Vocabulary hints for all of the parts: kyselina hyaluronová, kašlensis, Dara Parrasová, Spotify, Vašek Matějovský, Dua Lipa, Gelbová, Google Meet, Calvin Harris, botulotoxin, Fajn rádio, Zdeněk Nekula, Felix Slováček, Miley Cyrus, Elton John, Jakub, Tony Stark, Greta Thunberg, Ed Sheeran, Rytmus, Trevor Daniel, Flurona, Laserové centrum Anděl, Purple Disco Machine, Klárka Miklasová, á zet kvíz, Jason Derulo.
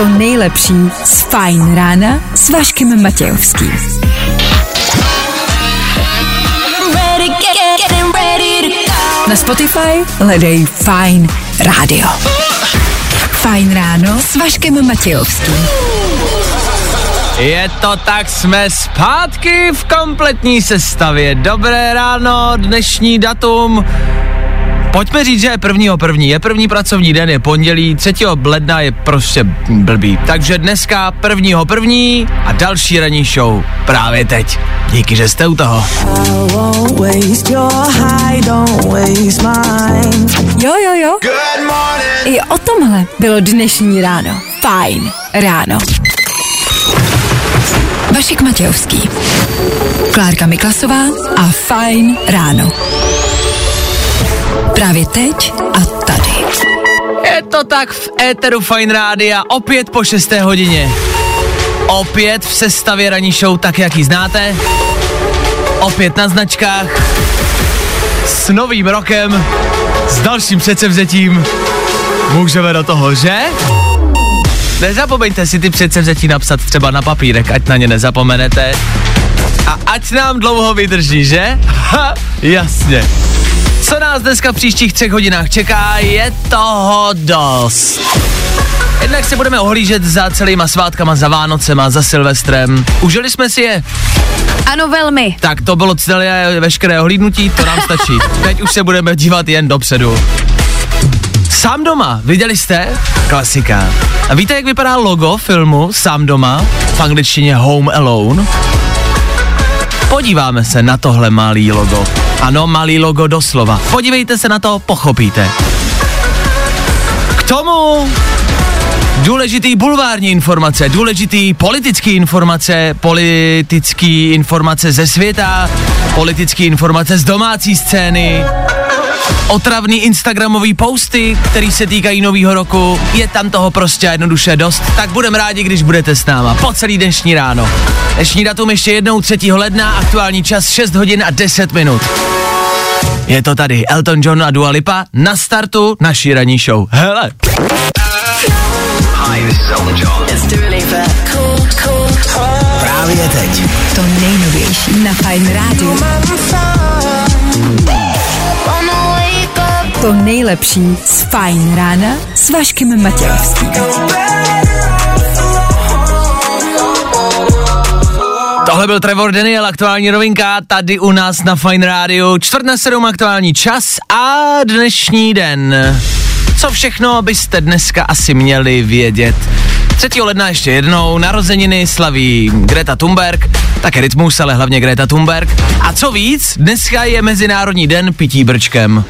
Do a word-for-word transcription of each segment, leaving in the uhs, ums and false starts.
To nejlepší z Fajn rána s Vaškem Matějovským. Na Spotify hledej Fajn rádio. Fajn ráno s Vaškem Matějovským. Je to tak, jsme zpátky v kompletní sestavě. Dobré ráno, dnešní datum. Pojďme říct, že je prvního první. Je první pracovní den, je pondělí, třetího ledna je prostě blbý. Takže dneska prvního první a další ranní show právě teď. Díky, že jste u toho. Jo, jo, jo. I o tomhle bylo dnešní ráno. Fajn ráno. Vašek Matějovský, Klárka Miklasová a Fajn ráno. Právě teď a tady. Je to tak, v éteru Fajn rádia opět po šesté hodině. Opět v sestavě ranní show, tak jak ji znáte. Opět na značkách. S novým rokem, s dalším předsevzetím. Můžeme do toho, že? Nezapomeňte si ty předsevzetí napsat třeba na papírek, ať na ně nezapomenete. A ať nám dlouho vydrží, že? Ha, jasně. Co nás dneska v příštích třech hodinách čeká, je toho dost. Jednak se budeme ohlížet za celýma svátkama, za Vánocema, za Silvestrem. Užili jsme si je? Ano, velmi. Tak to bylo celé veškeré ohlídnutí, to nám stačí. Teď už se budeme dívat jen dopředu. Sám doma, viděli jste? Klasika. A víte, jak vypadá logo filmu Sám doma? V angličtině Home Alone. Podíváme se na tohle malý logo. Ano, malý logo doslova. Podívejte se na to, pochopíte. K tomu důležitý bulvární informace, důležitý politický informace, politický informace ze světa, politický informace z domácí scény, otravný instagramový posty, který se týkají novýho roku, je tam toho prostě jednoduše dost, tak budeme rádi, když budete s náma po celý dnešní ráno. Dnešní datum ještě jednou třetího ledna, aktuální čas šest hodin a deset minut. Je to tady Elton John a Dua Lipa na startu naší ranní show. Hele! Hi, this is Elton John. It's Dua Lipa. Cool, cool, cool. Právě teď. To nejnovější na Fajn rádiu. To nejlepší z Fajn rána s Vaškem Matějovským. Tohle byl Trevor Daniel, aktuální novinka, tady u nás na Fajn rádiu. Čtvrt na sedm aktuální čas a dnešní den. Co všechno byste dneska asi měli vědět? třetího ledna ještě jednou narozeniny slaví Greta Thunberg, také Rytmus, ale hlavně Greta Thunberg. A co víc, dneska je Mezinárodní den pití brčkem.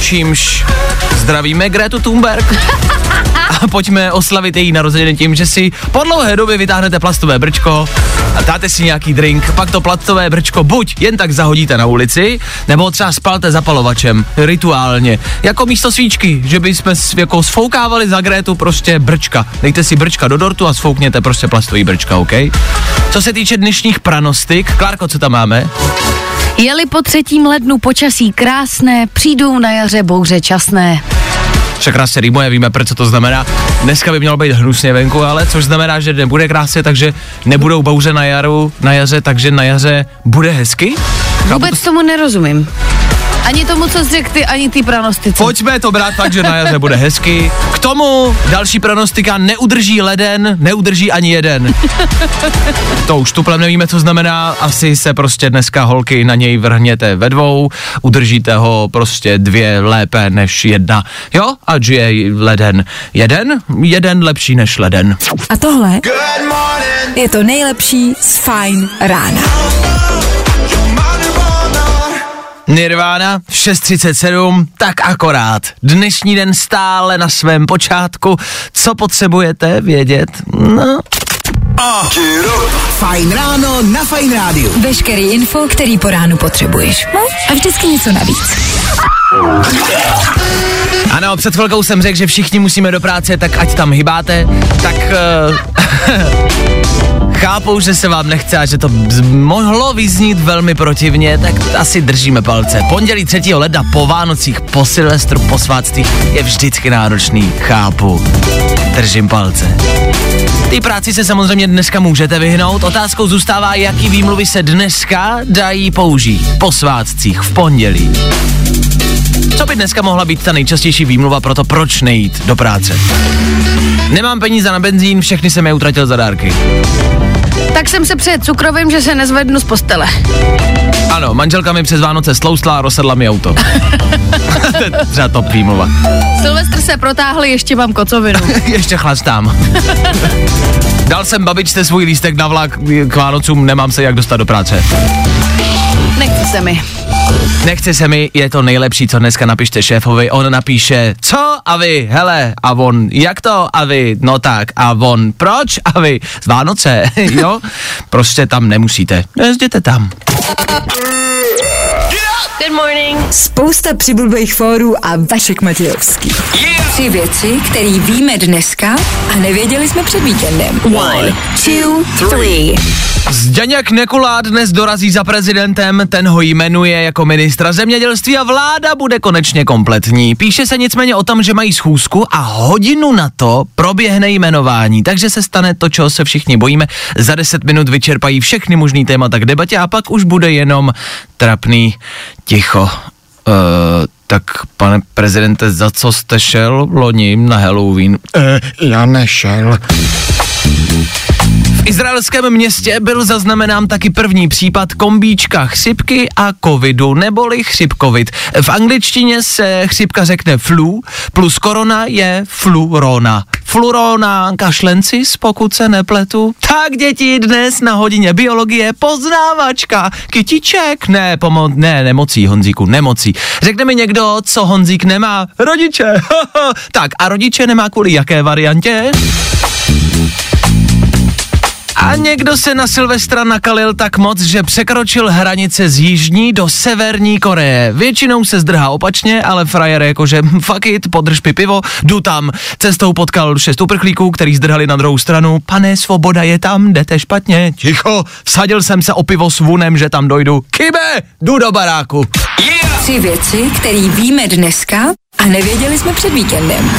Čímž zdravíme Gretu Thunberg. A pojďme oslavit její narozeniny tím, že si po dlouhé době vytáhnete plastové brčko a dáte si nějaký drink, pak to plastové brčko buď jen tak zahodíte na ulici, nebo třeba spalte zapalovačem, rituálně, jako místo svíčky, že bychom jako sfoukávali za Gretu prostě brčka. Dejte si brčka do dortu a sfoukněte prostě plastový brčka, ok? Co se týče dnešních pranostik, Klárko, co tam máme? Jeli po třetím lednu počasí krásné, přijdou na jaře bouře časné. Však krásně rýmuje, víme, proč to znamená. Dneska by mělo být hnusně venku, ale což znamená, že nebude krásně, takže nebudou bouře na jaru, na jaře, takže na jaře bude hezky? Vůbec tomu nerozumím. Ani tomu, co řekl ty, ani ty pranostice. Pojďme to brát tak, že na jaře bude hezky. K tomu další pranostika neudrží leden, neudrží ani jeden. To už tuplem nevíme, co znamená. Asi se prostě dneska holky na něj vrhněte ve dvou, udržíte ho prostě dvě lépe než jedna. Jo, ať je leden jeden, jeden lepší než leden. A tohle je to nejlepší z Fajn rána. Nirvana v šest třicet sedm, tak akorát. Dnešní den stále na svém počátku. Co potřebujete vědět? No. Oh. Fajn ráno na Fajn rádiu. Veškerý info, který po ránu potřebuješ. No? A vždycky něco navíc. Ano, před chvilkou jsem řekl, že všichni musíme do práce, tak ať tam hybáte. Tak... Uh, Chápu, že se vám nechce a že to mohlo vyznít velmi protivně, tak asi držíme palce. Pondělí třetího ledna po Vánocích, po Silvestru, po svátcích je vždycky náročný, chápu. držím palce. Ty práci se samozřejmě dneska můžete vyhnout. Otázkou zůstává, jaký výmluvy se dneska dají použít. Po svátcích, v pondělí. Co by dneska mohla být ta nejčastější výmluva pro to, proč nejít do práce? Nemám peníze na benzín, všechny jsem je utratil za dárky. Tak jsem se přejet cukrovým, že se nezvednu z postele. Ano, manželka mi přes Vánoce stloustla a rozsedla mi auto. To je třeba top výmluva. Silvestr se protáhli, ještě mám kocovinu. Ještě chlastám. Dal jsem babičce svůj lístek na vlak k Vánocům, nemám se jak dostat do práce. Nechce se mi. Nechce se mi, je to nejlepší, co dneska napište šéfovi. On napíše, co a vy, hele, a on, jak to a vy, no tak, a on, proč a vy, z Vánoce, jo, prostě tam nemusíte, jezděte tam. Good morning. Spousta přibulbých fórů a Vašek Matějovský. Yeah. Tři věci, které víme dneska a nevěděli jsme před víkendem. One, two, three. Zdeněk Nekula dnes dorazí za prezidentem, ten ho jmenuje jako ministra zemědělství a vláda bude konečně kompletní. Píše se nicméně o tom, že mají schůzku a hodinu na to proběhne jmenování, takže se stane to, čeho se všichni bojíme. Za deset minut vyčerpají všechny možný témata k debatě a pak už bude jenom trapný ticho. Uh, tak pane prezidente, za co jste šel loni na Halloween? Uh, já nešel. V izraelském městě byl zaznamenán taky první případ kombíčka chřipky a covidu, neboli chřipkovit. V angličtině se chřipka řekne flu, plus korona je flurona. Flurona kašlencis, pokud se nepletu. Tak děti, dnes na hodině biologie poznávačka kytiček. Ne, pomo- ne, nemocí, Honzíku, nemocí. Řekne mi někdo, co Honzík nemá? Rodiče. Tak a rodiče nemá kvůli jaké variantě? A někdo se na Silvestra nakalil tak moc, že překročil hranice z Jižní do Severní Koreje. Většinou se zdrhá opačně, ale frajer jakože fuck it, podrž pi pivo, jdu tam. Cestou potkal šest uprchlíků, který zdrhali na druhou stranu. Pane, svoboda je tam, jdete špatně. Ticho, vsadil jsem se o pivo s vunem, že tam dojdu. Kybe, jdu do baráku. Yeah! Tři věci, které víme dneska a nevěděli jsme před víkendem.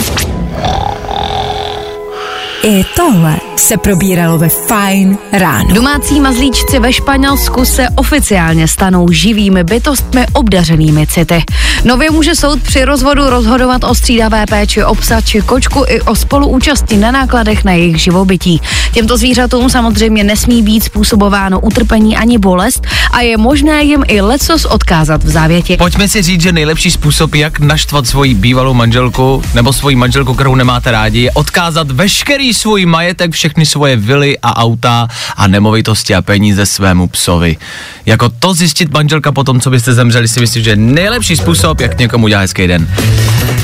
I tohle se probíralo ve Fajn ráno. Domácí mazlíčci ve Španělsku se oficiálně stanou živými bytostmi obdařenými city. Nově může soud při rozvodu rozhodovat o střídavé péči o psa či kočku i o spoluúčasti na nákladech na jejich živobytí. Těmto zvířatům samozřejmě nesmí být způsobováno utrpení ani bolest a je možné jim i lecos odkázat v závěti. Pojďme si říct, že nejlepší způsob, jak naštvat svoji bývalou manželku nebo svoji manželku, kterou nemáte rádi, je odkázat veškerý svůj majetek, všechny svoje vily a auta a nemovitosti a peníze svému psovi. Jako to zjistit manželka po tom, co byste zemřeli, si myslím, že je nejlepší způsob, jak někomu udělat hezký den.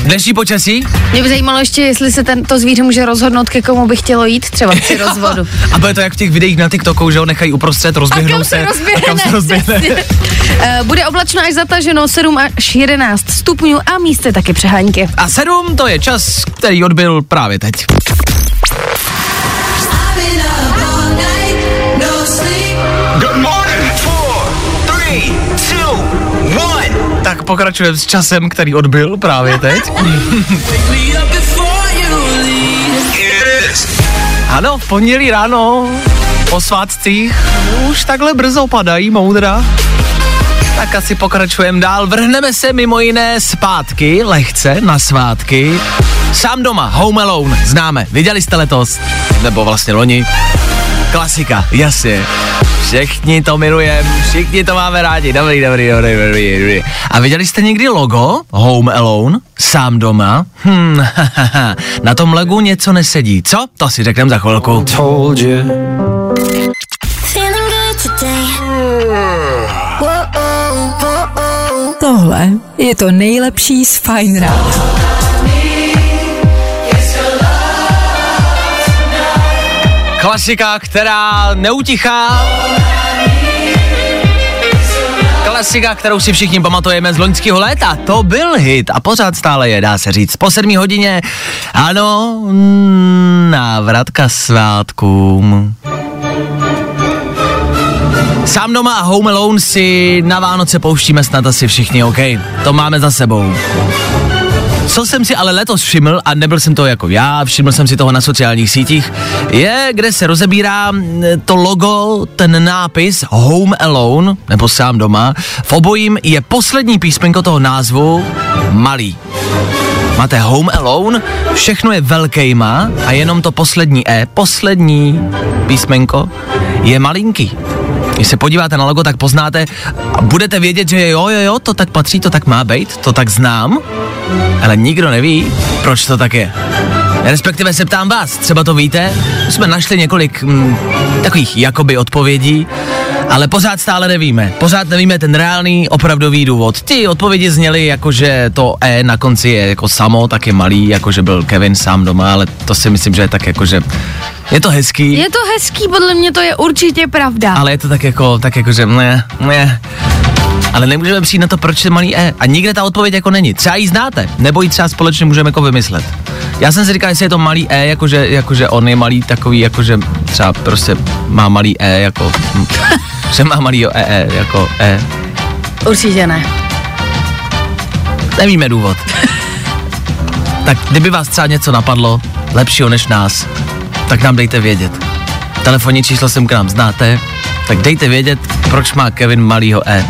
Dnešní počasí? Mě by zajímalo ještě, jestli se to zvíře může rozhodnout, ke komu by chtělo jít třeba při rozvodu. A bude to jak v těch videích na TikToku, že ho nechají uprostřed, rozběhnou se, se rozběhne, a kam se rozběhne. Uh, bude oblačno až zataženo sedm až jedenáct stupňů a místy taky přehánky. A sedm to je čas, který odbyl právě teď. Tak pokračujeme s časem, který odbyl právě teď. Ano, v pondělí ráno po svátcích už takhle brzo padají moudra. Tak asi pokračujeme dál, vrhneme se mimo jiné zpátky, lehce na svátky. Sám doma, Home Alone, známe, viděli jste letos, nebo vlastně loni. Klasika, jasně. Všichni to milujeme, všichni to máme rádi, dobrý, dobrý, dobrý, dobrý, dobrý. A viděli jste někdy logo Home Alone, sám doma? Hm, na tom logu něco nesedí, co? To si řekneme za chvilku. Told you. Tohle je to nejlepší z Fajn rádia. Klasika, která neutichá. Klasika, kterou si všichni pamatujeme z loňského léta. To byl hit a pořád stále je, dá se říct. Po sedmí hodině, ano, návratka svátkům. Sám doma a Home Alone si na Vánoce pouštíme snad asi všichni, OK? To máme za sebou. Co jsem si ale letos všiml, a nebyl jsem to jako já, všiml jsem si toho na sociálních sítích, je, kde se rozebírá to logo, ten nápis Home Alone, nebo sám doma. V obojím je poslední písmenko toho názvu malý. Máte Home Alone, všechno je velkejma a jenom to poslední E, poslední písmenko, je malinký. Když se podíváte na logo, tak poznáte a budete vědět, že jo, jo, jo, to tak patří, to tak má být, to tak znám, ale nikdo neví, proč to tak je. Respektive se ptám vás, třeba to víte, jsme našli několik m, takových jakoby odpovědí, ale pořád stále nevíme, pořád nevíme ten reálný, opravdový důvod. Ty odpovědi zněly jako, že to E na konci je jako samo, tak je malý, jako že byl Kevin sám doma, ale to si myslím, že je tak jako, že je to hezký. Je to hezký, podle mě to je určitě pravda. Ale je to tak jako, tak jako, že ne, ne. Ale nemůžeme přijít na to, proč je malý E. A nikde ta odpověď jako není. Třeba ji znáte, nebo ji třeba společně můžeme jako vymyslet. Já jsem si říkal, jestli je to malý E, jakože, jakože on je malý takový, jakože třeba prostě má malý E, jako... že má malý E, E, jako E. Určitě ne. Nevíme důvod. Tak kdyby vás třeba něco napadlo, lepšího než nás, tak nám dejte vědět. Telefonní číslo sem k nám znáte, tak dejte vědět, proč má Kevin malýho E.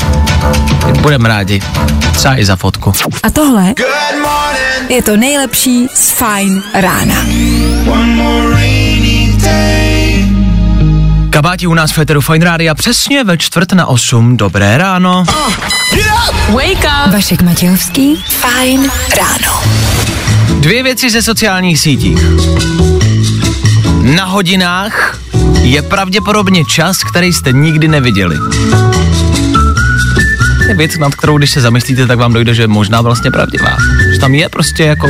Budeme rádi. Třeba i za fotku. A tohle je to nejlepší z Fajn rána. Kabáti u nás v éteru Fajn rádia přesně ve čtvrt na osm. Dobré ráno. Oh, yeah. Wake up. Vašek Matějovský. Fajn ráno. Dvě věci ze sociálních sítí. Na hodinách je pravděpodobně čas, který jste nikdy neviděli. Je věc, nad kterou, když se zamyslíte, tak vám dojde, že je možná vlastně pravdivá. Že tam je prostě jako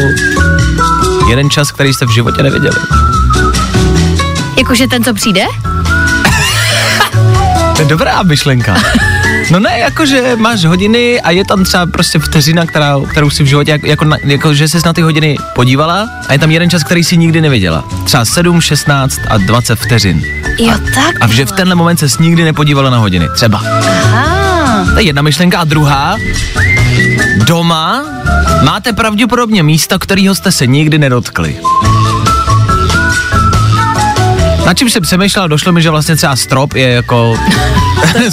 jeden čas, který jste v životě neviděli. Jakože ten, co přijde? To je dobrá myšlenka. No ne, jakože máš hodiny a je tam třeba prostě vteřina, která, kterou si v životě, jako, jako, jako že ses na ty hodiny podívala a je tam jeden čas, který si nikdy neviděla. Třeba sedm, šestnáct a dvacet vteřin. Jo, a, tak. A že v tenhle moment ses nikdy nepodívala na hodiny, třeba. Aha. To je jedna myšlenka. A druhá, doma máte pravděpodobně místo, kterého jste se nikdy nedotkli. Na čím jsem přemýšlela, došlo mi, že vlastně třeba strop je jako...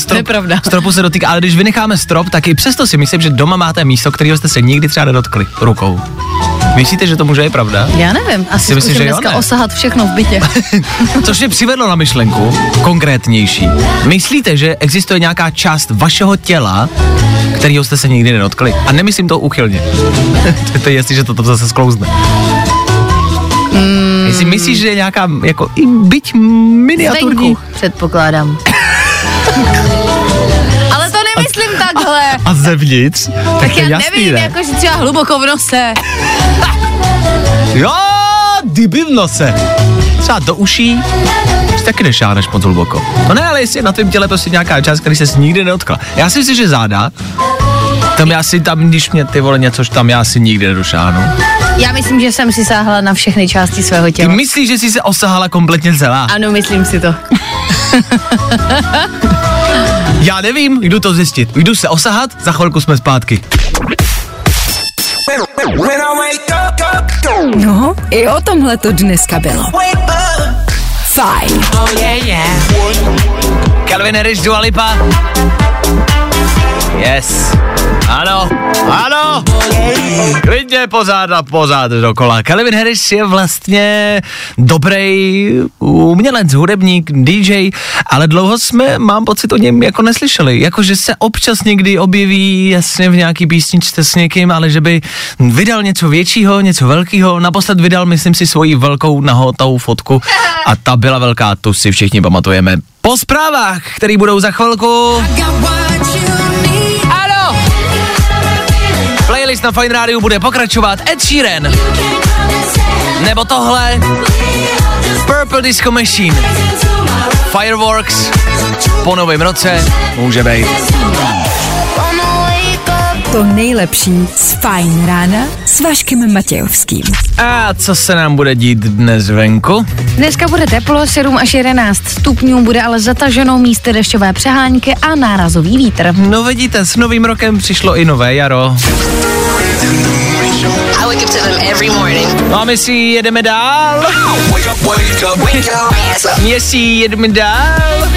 To je pravda. Stropu se dotýká, ale když vynecháme strop, tak i přesto si myslím, že doma máte místo, kterého jste se nikdy třeba nedotkli rukou. Myslíte, že to může je pravda? Já nevím, asi zkusím dneska ne? osahat všechno v bytě. Což mě přivedlo na myšlenku, konkrétnější. Myslíte, že existuje nějaká část vašeho těla, kterého jste se nikdy nedotkli? A nemyslím to úchylně. To je jasný, že to zase sklouzne. Mm. Jestli myslíš, že je nějaká, jako, i byť miniaturku? Zvenku, předpokládám. Ale to nemyslím a, takhle. A, a zevnitř? Tak, tak já jasný, nevím, ne? Jakože třeba hluboko v nose. Jo, kdyby v nose. Třeba do uší, jsi taky nešáneš moc hluboko. No ne, ale jestli je na tvém těle prostě nějaká část, který ses nikdy nedotkla. Já si myslím, že záda. Tam já si tam, když mě ty vole něco, tam já si nikdy nedošáhnu. Já myslím, že jsem si sáhla na všechny části svého těla. Ty myslíš, že jsi se osahala kompletně celá? Ano, myslím si to. Já nevím, jdu to zjistit. Jdu se osahat, za chvilku jsme zpátky. No, i o tomhle to dneska bylo. Fajn. Oh, yeah, yeah. Calvin Harris, Dua Lipa. Yes. Ano, ano, klidně pořád a pořád dokola. Calvin Harris je vlastně dobrý umělec, hudebník, dý džej, ale dlouho jsme, mám pocit, o něm jako neslyšeli. Jakože se občas někdy objeví jasně v nějaký písničce s někým, ale že by vydal něco většího, něco velkého. Naposled vydal, myslím si, svoji velkou nahotou fotku a ta byla velká, tu si všichni pamatujeme. Po zprávách, které budou za chvilku... Playlist na Fajn rádiu bude pokračovat Ed Sheeran. Nebo tohle Purple Disco Machine. Fireworks. Po novém roce může být. To nejlepší z Fajn rána s Vaškem Matějovským. A co se nám bude dít dnes venku? Dneska bude teplo, sedm až jedenáct stupňů, bude ale zataženo místy dešťové přehánky a nárazový vítr. No vidíte, s novým rokem přišlo i nové jaro. No a my si jedeme dál. My si jedeme dál.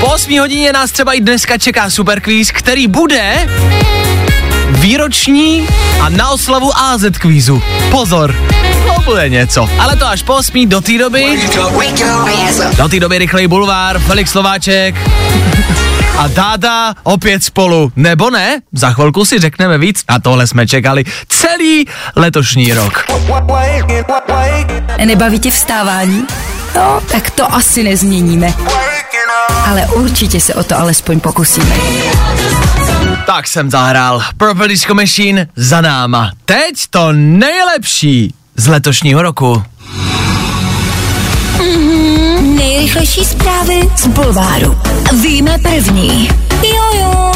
Po osmé hodině nás třeba i dneska čeká superkvíz, který bude výroční a na oslavu á zet kvízu. Pozor, to bude něco. Ale to až po osmé, do té doby. Do té doby rychlej bulvár, Felix Slováček a táta opět spolu. Nebo ne? Za chvilku si řekneme víc. A tohle jsme čekali celý letošní rok. Nebaví tě vstávání? No, tak to asi nezměníme. Ale určitě se o to alespoň pokusíme. Tak jsem zahrál Purple Disco Machine za náma. Teď to nejlepší z letošního roku. Mm-hmm. Nejrychlejší zprávy z bulváru. Víme první. Jojo.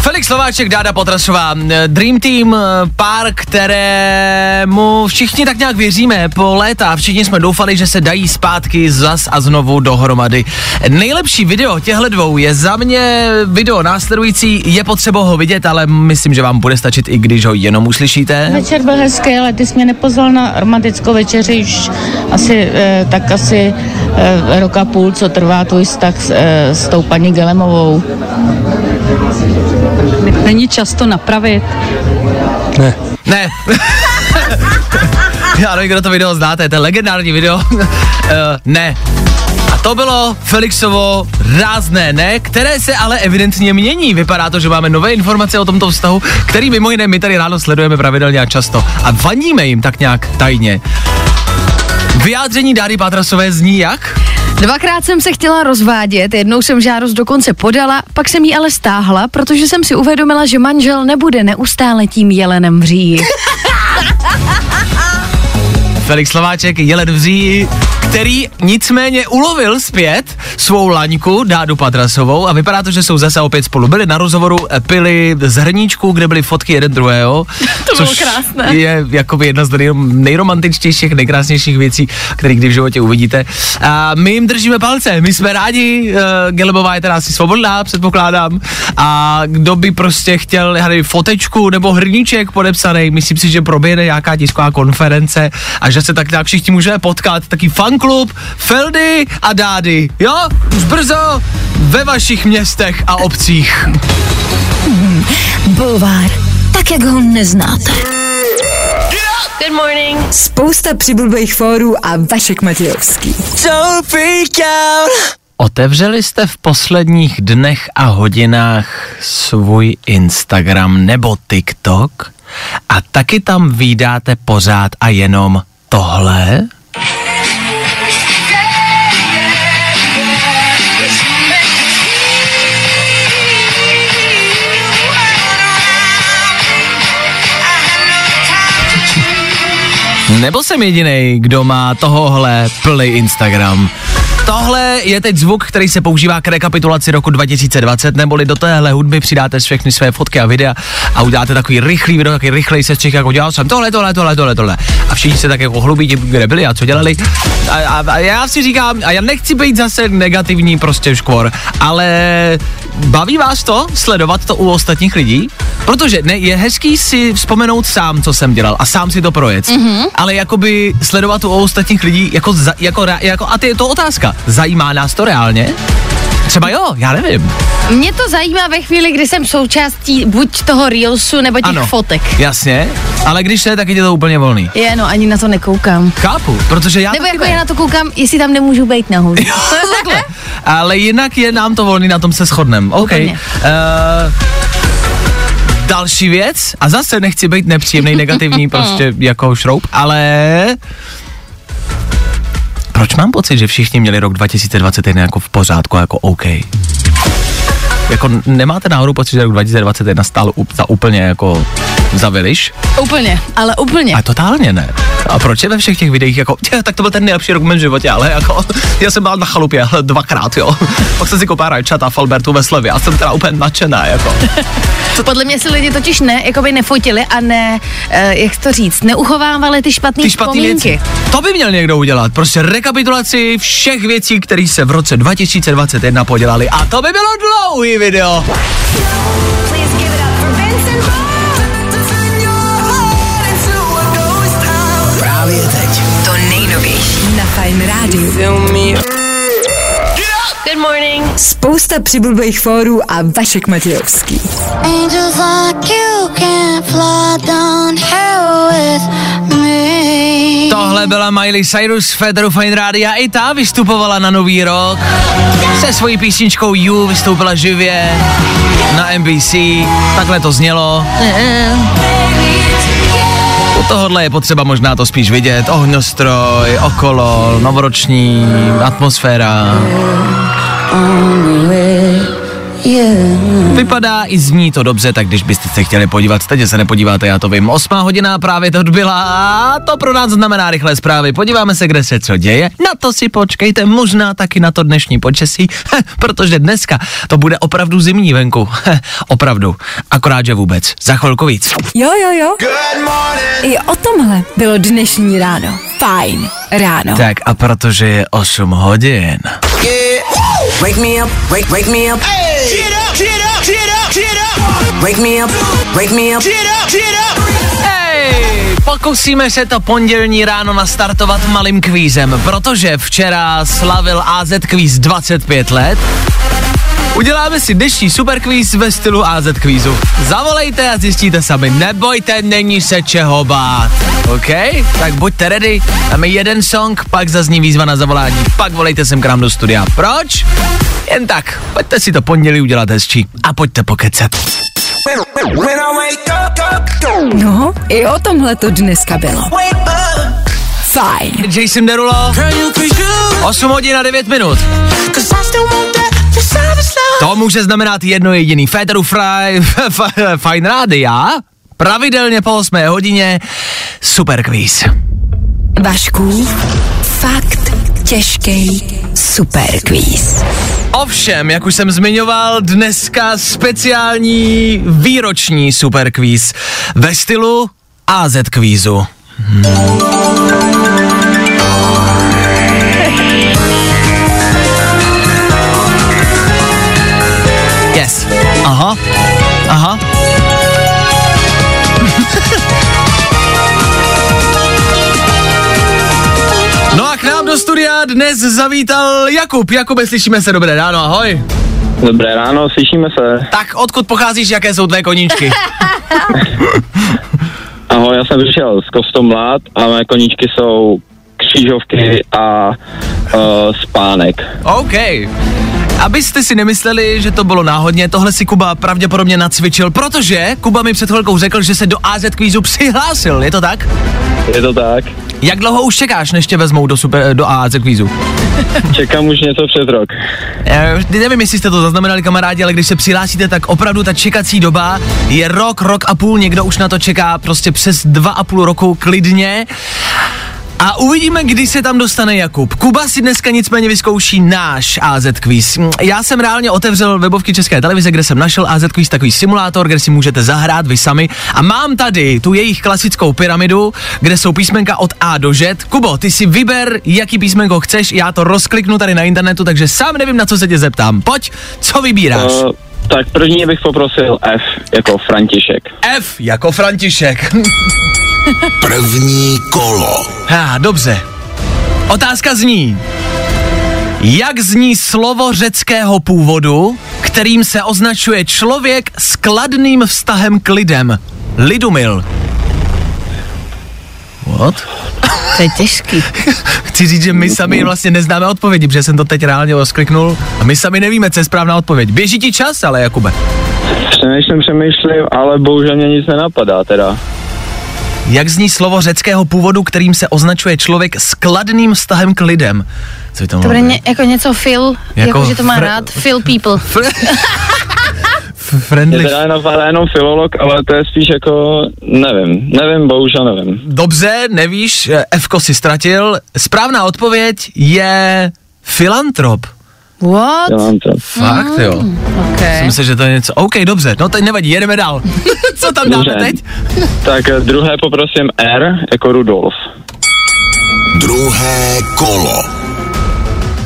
Felix Slováček, Dara Parrasová, Dream Team, pár, kterému všichni tak nějak věříme po léta. Všichni jsme doufali, že se dají zpátky zas a znovu dohromady. Nejlepší video těchto dvou je za mě video následující. Je potřeba ho vidět, ale myslím, že vám bude stačit, i když ho jenom uslyšíte. Večer byl hezký, ale ty jsi mě nepozval na romantickou večeři už asi eh, tak asi eh, roka půl, co trvá tvůj vztah s, eh, s tou paní Gelbovou. Není často napravit. Ne. Ne. Já nevím, kdo to video znáte, to je legendární video. uh, ne. A to bylo Felixovo rázné ne, které se ale evidentně mění. Vypadá to, že máme nové informace o tomto vztahu, který mimo jiné my tady ráno sledujeme pravidelně a často. A vaníme jim tak nějak tajně. Vyjádření Dary Parrasové zní jak? Dvakrát jsem se chtěla rozvádět, jednou jsem žádost dokonce podala, pak jsem ji ale stáhla, protože jsem si uvědomila, že manžel nebude neustále tím jelenem v říji. Felix Slováček, jelen v říji, který nicméně ulovil zpět svou laňku Dádu Parrasovou a vypadá to, že jsou zase opět spolu. Byli na rozhovoru, pili z hrníčku, kde byly fotky jeden druhého. To bylo krásné. Je jakoby jedna z nejromantičtějších, nejkrásnějších věcí, které kdy v životě uvidíte. A my jim držíme palce, my jsme rádi. Gelbová je teda asi svobodná, předpokládám. A kdo by prostě chtěl, já nevím, fotečku nebo hrníček podepsaný, myslím si, že proběhne nějaká tisková konference a že se tak nějak všichni můžeme potkat, taky fan klub Feldy a Dády, jo? Už brzo ve vašich městech a obcích. Hmm, bulvár, tak jak ho neznáte. Good morning. Spousta přibulbých fórů a Vašek Matějovský. Don't freak out. Otevřeli jste v posledních dnech a hodinách svůj Instagram nebo TikTok a taky tam vídáte pořád a jenom tohle? Nebo jsem jedinej, kdo má tohohle plný Instagram? Tohle je teď zvuk, který se používá k rekapitulaci roku dva tisíce dvacet, neboli do téhle hudby přidáte všechny své fotky a videa a uděláte takový rychlý video, takový rychlej sestřih, jako dělal jsem tohle, tohle, tohle, tohle, tohle. A všichni se tak jako hlubí, kde byli a co dělali. A, a, a já si říkám, a já nechci být zase negativní prostě škvor, ale baví vás to sledovat to u ostatních lidí? Protože ne, je hezký si vzpomenout sám, co jsem dělal a sám si to projet, mm-hmm. ale jakoby sledovat to u ostatních lidí, jako, za, jako, jako a ty je to otázka. Zajímá nás to reálně? Třeba jo, já nevím. Mě to zajímá ve chvíli, kdy jsem součástí buď toho reelsu, nebo těch ano, fotek. Jasně, ale když ne, tak je to úplně volný. Je, no, ani na to nekoukám. Chápu, protože já Nebo jako ne. já na to koukám, jestli tam nemůžu být nahoře. To je takhle. Ale jinak je nám to volný, na tom se shodneme. OK. Další věc, a zase nechci být nepříjemný, negativní, prostě jako šroub, ale... Proč mám pocit, že všichni měli rok dva tisíce dvacet jedna jako v pořádku, jako OK? Jako nemáte náhodou pocit, že rok dva tisíce dvacet jedna stál za úplně jako za viliš? Úplně, ale úplně. A totálně ne. A proč je ve všech těch videích jako, tě, tak to byl ten nejlepší rok v mém životě, ale jako, já jsem byl na chalupě dvakrát, jo. Pak jsem si koupil rajčata v Albertu ve slevě a jsem teda úplně nadšená, jako. Podle mě si lidi totiž ne, jako by nefotili a ne, eh, jak to říct, neuchovávali ty špatné vzpomínky. Věci. To by měl někdo udělat, prostě rekapitulaci všech věcí, které se v roce dva tisíce dvacet jedna podělali a to by bylo dlouhý video. Please give it up for Vincent. Fajn rádio. Good morning. Spousta přibulbých fórů a Vašek Matějovský. Angels like you can fly down hell with me. Tohle byla Miley Cyrus v éteru Fajn rádia. I ta vystupovala na Nový rok. Se svojí písničkou You vystoupila živě na M B C. Takhle to znělo. U tohohle je potřeba možná to spíš vidět. Ohňostroj, okolo, novoroční, atmosféra. Vypadá i zní to dobře, tak když byste se chtěli podívat, teď se nepodíváte, já to vím. Osmá hodina právě to odbyla a to pro nás znamená rychlé zprávy. Podíváme se, kde se co děje. Na to si počkejte, možná taky na to dnešní počasí, protože dneska to bude opravdu zimní venku. Opravdu. Akorát, že vůbec. Za chvilku víc. Jo, jo, jo. Good morning. I o tomhle bylo dnešní ráno. Fajn ráno. Tak a protože je osm hodin. Yeah. Wake me up, wake, wake me up. Hey. Get up, get up, get up, get up. Wake me up, wake me up. Get up, get up. Hey, pokusíme se to pondělní ráno nastartovat malým kvízem, protože včera slavil á zet kvíz dvacet pět let. Uděláme si dnešní superkvíz ve stylu á zet kvízu. Zavolejte a zjistíte sami. Nebojte, není se čeho bát. OK? Tak buďte ready. Dáme jeden song, pak zazní výzva na zavolání. Pak volejte sem k nám do studia. Proč? Jen tak. Pojďte si to pondělí udělat hezčí. A pojďte pokecat. No, i o tomhle to dneska bylo. Fajn. Jason Derulo. osm hodin a devět minut. To může znamenat jedno jediný. Féteru Fry, f, f, Fajn rádia, pravidelně po osmé hodině, superkvíz. Vašku, fakt těžký superkvíz. Ovšem, jak už jsem zmiňoval, dneska speciální výroční superkvíz ve stylu á zet kvízu. Yes. Aha. Aha. No a k nám do studia dnes zavítal Jakub. Jakube, slyšíme se, dobré ráno, ahoj. Dobré ráno, slyšíme se. Tak odkud pocházíš, jaké jsou tvé koníčky? Ahoj, já jsem přišel z Kostomlát a moje koníčky jsou křížovky a uh, spánek. OK. Abyste si nemysleli, že to bylo náhodně, tohle si Kuba pravděpodobně nacvičil, protože Kuba mi před chvilkou řekl, že se do á zet kvízu přihlásil, je to tak? Je to tak. Jak dlouho už čekáš, než tě vezmou do, super, do á zet kvízu? Čekám už něco před rok. Já nevím, jestli jste to zaznamenali, kamarádi, ale když se přihlásíte, tak opravdu ta čekací doba je rok, rok a půl, někdo už na to čeká prostě přes dva a půl roku klidně. A uvidíme, kdy se tam dostane Jakub. Kuba si dneska nicméně vyzkouší náš á zet quiz. Já jsem reálně otevřel webovky České televize, kde jsem našel á zet quiz, takový simulátor, kde si můžete zahrát vy sami. A mám tady tu jejich klasickou pyramidu, kde jsou písmenka od A do Ž. Kubo, ty si vyber, jaký písmenko chceš, já to rozkliknu tady na internetu, takže sám nevím, na co se tě zeptám. Pojď, co vybíráš? Uh, tak první bych poprosil F jako František. F jako František. První kolo. Ha, dobře. Otázka zní. Jak zní slovo řeckého původu, kterým se označuje člověk s kladným vztahem k lidem? Lidumil. What? To je těžký. Chci říct, že my sami vlastně neznáme odpovědi, protože jsem to teď reálně rozkliknul a my sami nevíme, co je správná odpověď. Běží ti čas, ale Jakube. Přemýšlím, přemýšlím, ale bohužel mě nic nenapadá teda. Jak zní slovo řeckého původu, kterým se označuje člověk s kladným vztahem k lidem? Co by to, to bude ně, jako něco feel, jako, jako že to má fr- rád, feel people. Fr- friendly. Je teda jenom, jenom filolog, ale to je spíš jako, nevím, nevím, bohužel nevím. Dobře, nevíš, Fko si ztratil. Správná odpověď je filantrop. What? Filantrop. Fakt, jo. Mm, okay. Myslím si, že to je něco, OK, dobře, no teď nevadí, jedeme dál. Co tam dáme Dobře. Teď? Tak druhé poprosím R jako Rudolf. Druhé kolo.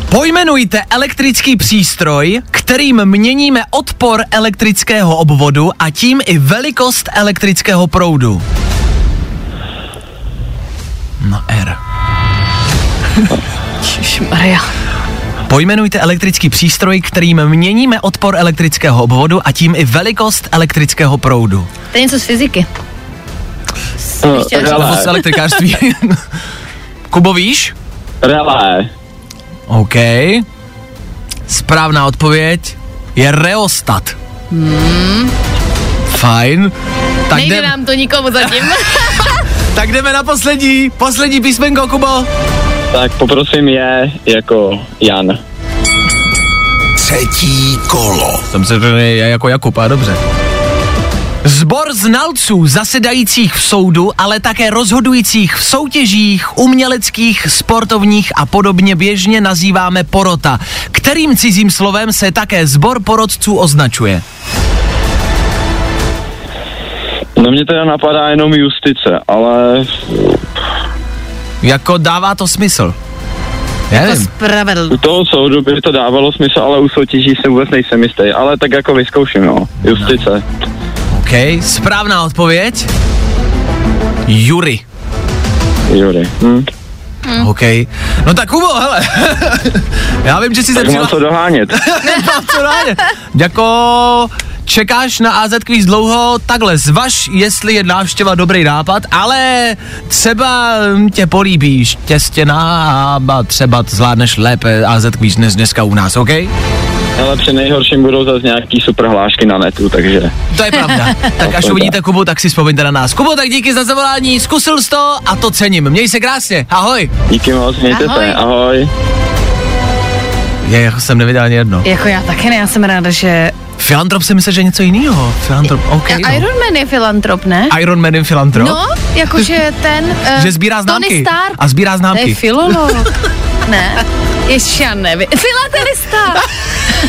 Pojmenujte elektrický přístroj, kterým měníme odpor elektrického obvodu a tím i velikost elektrického proudu. No R. Ježišmarja. Pojmenujte elektrický přístroj, kterým měníme odpor elektrického obvodu a tím i velikost elektrického proudu. To je něco z fyziky. S, no, relé. Z elektrikářství. Kubo, víš? Relé. OK. Správná odpověď je reostat. Hmm. Fajn. Tak nejde jdem... nám to nikomu zatím. Tak jdeme na poslední, poslední písmenko, Kubo. Tak poprosím je jako Jan. Třetí kolo. Jsem se řekl, je jako Jakub, a dobře. Sbor znalců zasedajících v soudu, ale také rozhodujících v soutěžích, uměleckých, sportovních a podobně běžně nazýváme porota. Kterým cizím slovem se také sbor porotců označuje? No mě teda napadá jenom justice, ale... Jako dává to smysl? Já jako spravedl. U toho soudu by to dávalo smysl, ale u soutěží se vůbec nejsem jistý, ale tak jako vyzkouším, no. Justice. No. OK, správná odpověď? Jury. Jury. Hm. Mm. OK. No tak Kubo, hele. Já vím, že si tak se přivá... mám co dohánět. Mám co dohánět. Děko... Čekáš na á zet Quiz dlouho, takhle zvaž, jestli je návštěva dobrý nápad, ale třeba tě políbí štěstěná a třeba zvládneš lépe á zet Quiz dnes dneska u nás, OK? Ale při nejhorším budou zase nějaký super hlášky na netu, takže... To je pravda. Tak až uvidíte Kubu, tak si vzpomeňte na nás. Kubo, tak díky za zavolání, zkusil jsi to a to cením. Měj se krásně, ahoj. Díky moc, mějte ahoj. se, ahoj. Já jako jsem nevěděl ani jedno. Jako já taky ne, já jsem ráda, že... Filantrop si myslel, že je něco jiného. Filantrop, OK. No. Iron Man je filantrop, ne? Iron Man je filantrop? No, jakože ten... Uh, že sbírá známky. Tony Stark. A sbírá známky. To je filolog. Ne? Ještě já nevím. Filatelista.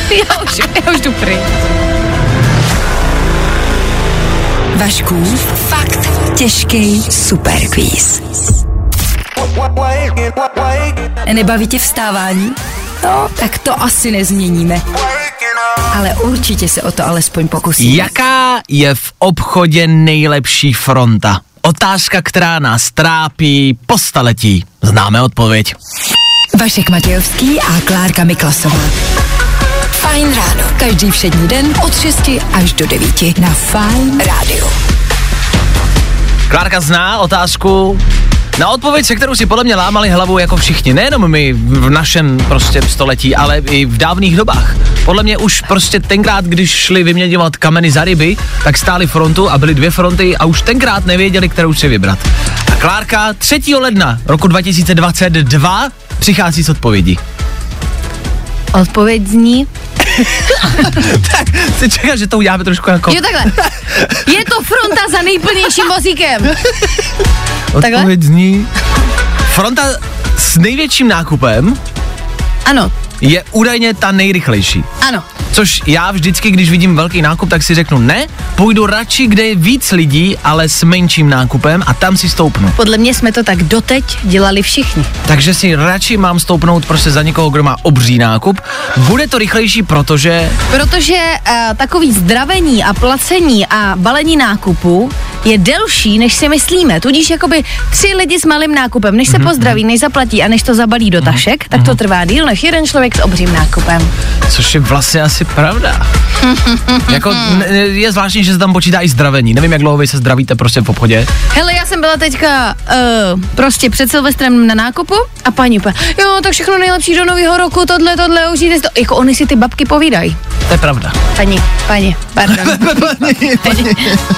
já, už, já už jdu pryč. Vašku, fakt těžký superquiz. Nebaví tě vstávání? No, tak to asi nezměníme. Ale určitě se o to alespoň pokusíme. Jaká je v obchodě nejlepší fronta? Otázka, která nás trápí po staletí. Známe odpověď. Vašek Matějovský a Klárka Miklasová. Fajn ráno. Každý všední den od šesti až do devíti na Fajn rádiu. Klárka zná otázku... Na odpověď, se kterou si podle mě lámali hlavu jako všichni, nejenom my v našem prostě století, ale i v dávných dobách. Podle mě už prostě tenkrát, když šli vyměňovat kameny za ryby, tak stáli frontu a byly dvě fronty a už tenkrát nevěděli, kterou si vybrat. A Klárka třetího ledna roku dva tisíce dvacet dva přichází s odpovědí. Odpověď zní... Tak se čeká, že to uděláme trošku jako... Jo, takhle. Je to fronta za nejplnějším vozíkem. Odpověď zní... Fronta s největším nákupem... Ano. Je údajně ta nejrychlejší. Ano. Což já vždycky, když vidím velký nákup, tak si řeknu ne, půjdu radši, kde je víc lidí, ale s menším nákupem a tam si stoupnu. Podle mě jsme to tak doteď dělali všichni. Takže si radši mám stoupnout prostě za někoho, kdo má obří nákup. Bude to rychlejší, protože... Protože uh, takový zdravení a placení a balení nákupu je delší, než si myslíme. Tudíž jakoby tři lidi s malým nákupem, než se mm-hmm. pozdraví, než zaplatí a než to zabalí do tašek, mm-hmm. tak to trvá díl než jeden člověk s obřím nákupem. Což je vlastně asi pravda. Jako je zvláštní, že se tam počítá i zdravení. Nevím, jak dlouho vy se zdravíte prostě v obchodě. Hele, já jsem byla teďka uh, prostě před Silvestrem na nákupu a paní pa, jo, tak všechno nejlepší do nového roku, tohle, tohle, užijte to. Jako oni si ty babky povídají. To je pravda. Paní, paní, pardon. paní, paní.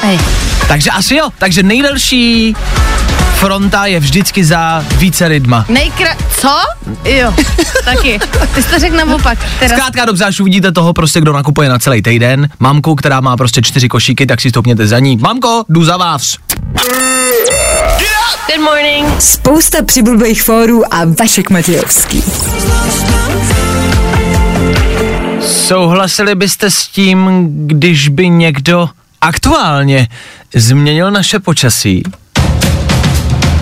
paní. Takže asi jo, takže nejdelší fronta je vždycky za více lidma. Nejkra... Co? Jo, taky. Ty jsi to řekl naopak. Teraz... Zkrátka dobře, až uvidíte toho prostě, kdo nakupuje na celý týden. Mamku, která má prostě čtyři košíky, tak si stoupněte za ní. Mamko, jdu za vás. Good morning. Spousta přibulbých fórů a Vašek Matějovský. Souhlasili byste s tím, když by někdo aktuálně změnil naše počasí?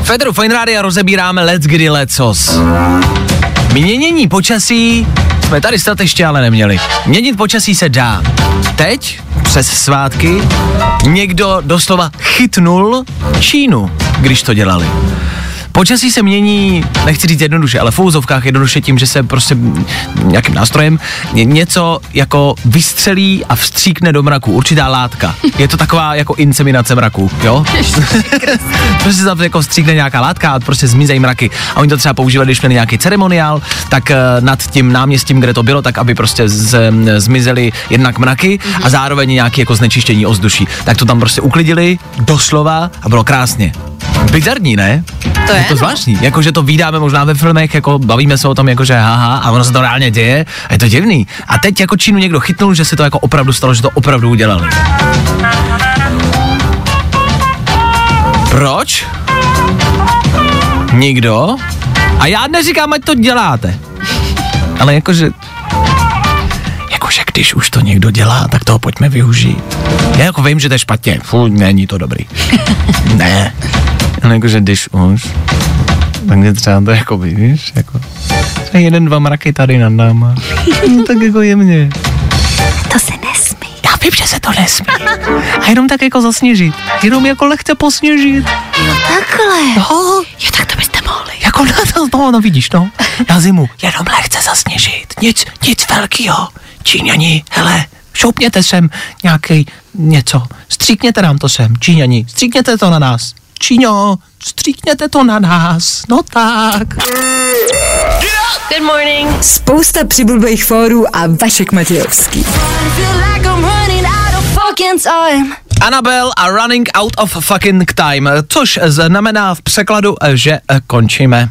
Federu Fajn rádia rozebíráme let's kdy lecos. Měnění počasí jsme tady snad ještě ale neměli. Měnit počasí se dá. Teď, přes svátky, někdo doslova chytnul Čínu, když to dělali. Počasí se mění, nechci říct jednoduše, ale v úzovkách jednoduše tím, že se prostě nějakým nástrojem něco jako vystřelí a vstříkne do mraku, určitá látka. Je to taková jako inseminace mraku, jo? Prostě tam jako vstříkne nějaká látka a prostě zmizejí mraky. A oni to třeba používali, když měli nějaký ceremoniál, tak nad tím náměstím, kde to bylo, tak aby prostě z, zmizely jednak mraky a zároveň nějaké jako znečištění ovzduší. Tak to tam prostě uklidili doslova a bylo krásně. Bizarní, ne? To je, je to zvláštní. Jakože to vídáme možná ve filmech, jako bavíme se o tom, jakože haha, a ono se to reálně děje. A je to divný. A teď jako Čínu někdo chytnul, že se to jako opravdu stalo, že to opravdu udělali. Proč? Nikdo? A já neříkám, ať to děláte. Ale jakože... Jakože když už to někdo dělá, tak toho pojďme využít. Já jako vím, že to je špatně. Fuh, není to dobrý. Ne. Ale jakože když už, tak mě třeba to jako víš, jako... Třeba jeden, dva mraky tady nad náma. No, tak jako jemně. To se nesmí. Já vím, že se to nesmí. A jenom tak jako zasněžit. Jenom jako lehce posněžit. Jo, takhle. No. Jo, tak to byste mohli. Jako no, no, no vidíš, no. Na zimu. Jenom lehce zasněžit. Nic, nic velkýho. Číňani, hele, šoupněte sem nějaký něco. Stříkněte nám to sem, Číňani. Stříkněte to na nás. Číňo, stříkněte to na nás. No tak. Good morning. Spousta přibulbých fórů a Vašek Matějovský. Annabelle a Running Out of Fucking Time, což znamená v překladu, že končíme.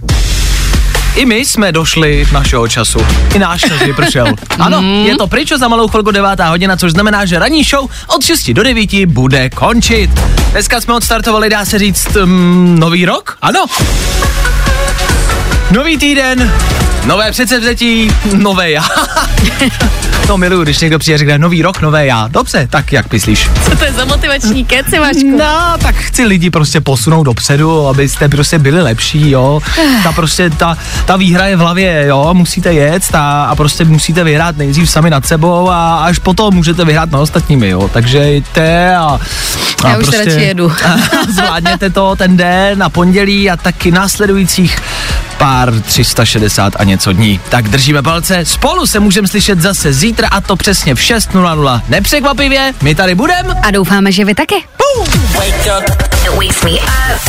I my jsme došli našeho času. I náš čas vypršel. Ano, je to pryč za malou chvilku devátá hodina, což znamená, že ranní show od šesti do devíti bude končit. Dneska jsme odstartovali, dá se říct, um, nový rok? Ano. Nový týden, nové předsevzetí, nové já. To miluju, když někdo přijde a řekne nový rok, nové já. Dobře, tak jak myslíš? Co to je za motivační keci, Vašku? No, tak chci lidi prostě posunout dopředu, abyste prostě byli lepší, jo. Ta prostě, ta, ta výhra je v hlavě, jo, musíte jet a, a prostě musíte vyhrát nejdřív sami nad sebou a až potom můžete vyhrát na ostatními, jo. Takže jděte a, a já už prostě radši jedu. Zvládněte to ten den na pondělí a taky následujících pár tři sta šedesát a něco dní. Tak držíme palce, spolu se můžeme slyšet zase zítra a to přesně v šest nula nula. Nepřekvapivě, my tady budeme. A doufáme, že vy taky.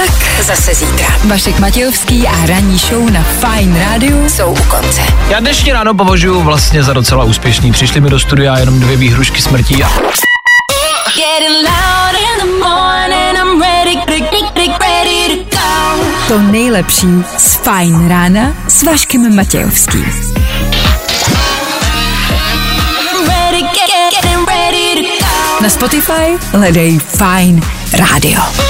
Tak zase zítra. Vašek Matějovský a ranní show na Fajn rádiu jsou u konce. Já dnešní ráno považuji vlastně za docela úspěšný. Přišli mi do studia jenom dvě výhrušky smrtí a... To nejlepší z Fajn rána s Vaškem Matějovským. Na Spotify hledej Fajn rádio.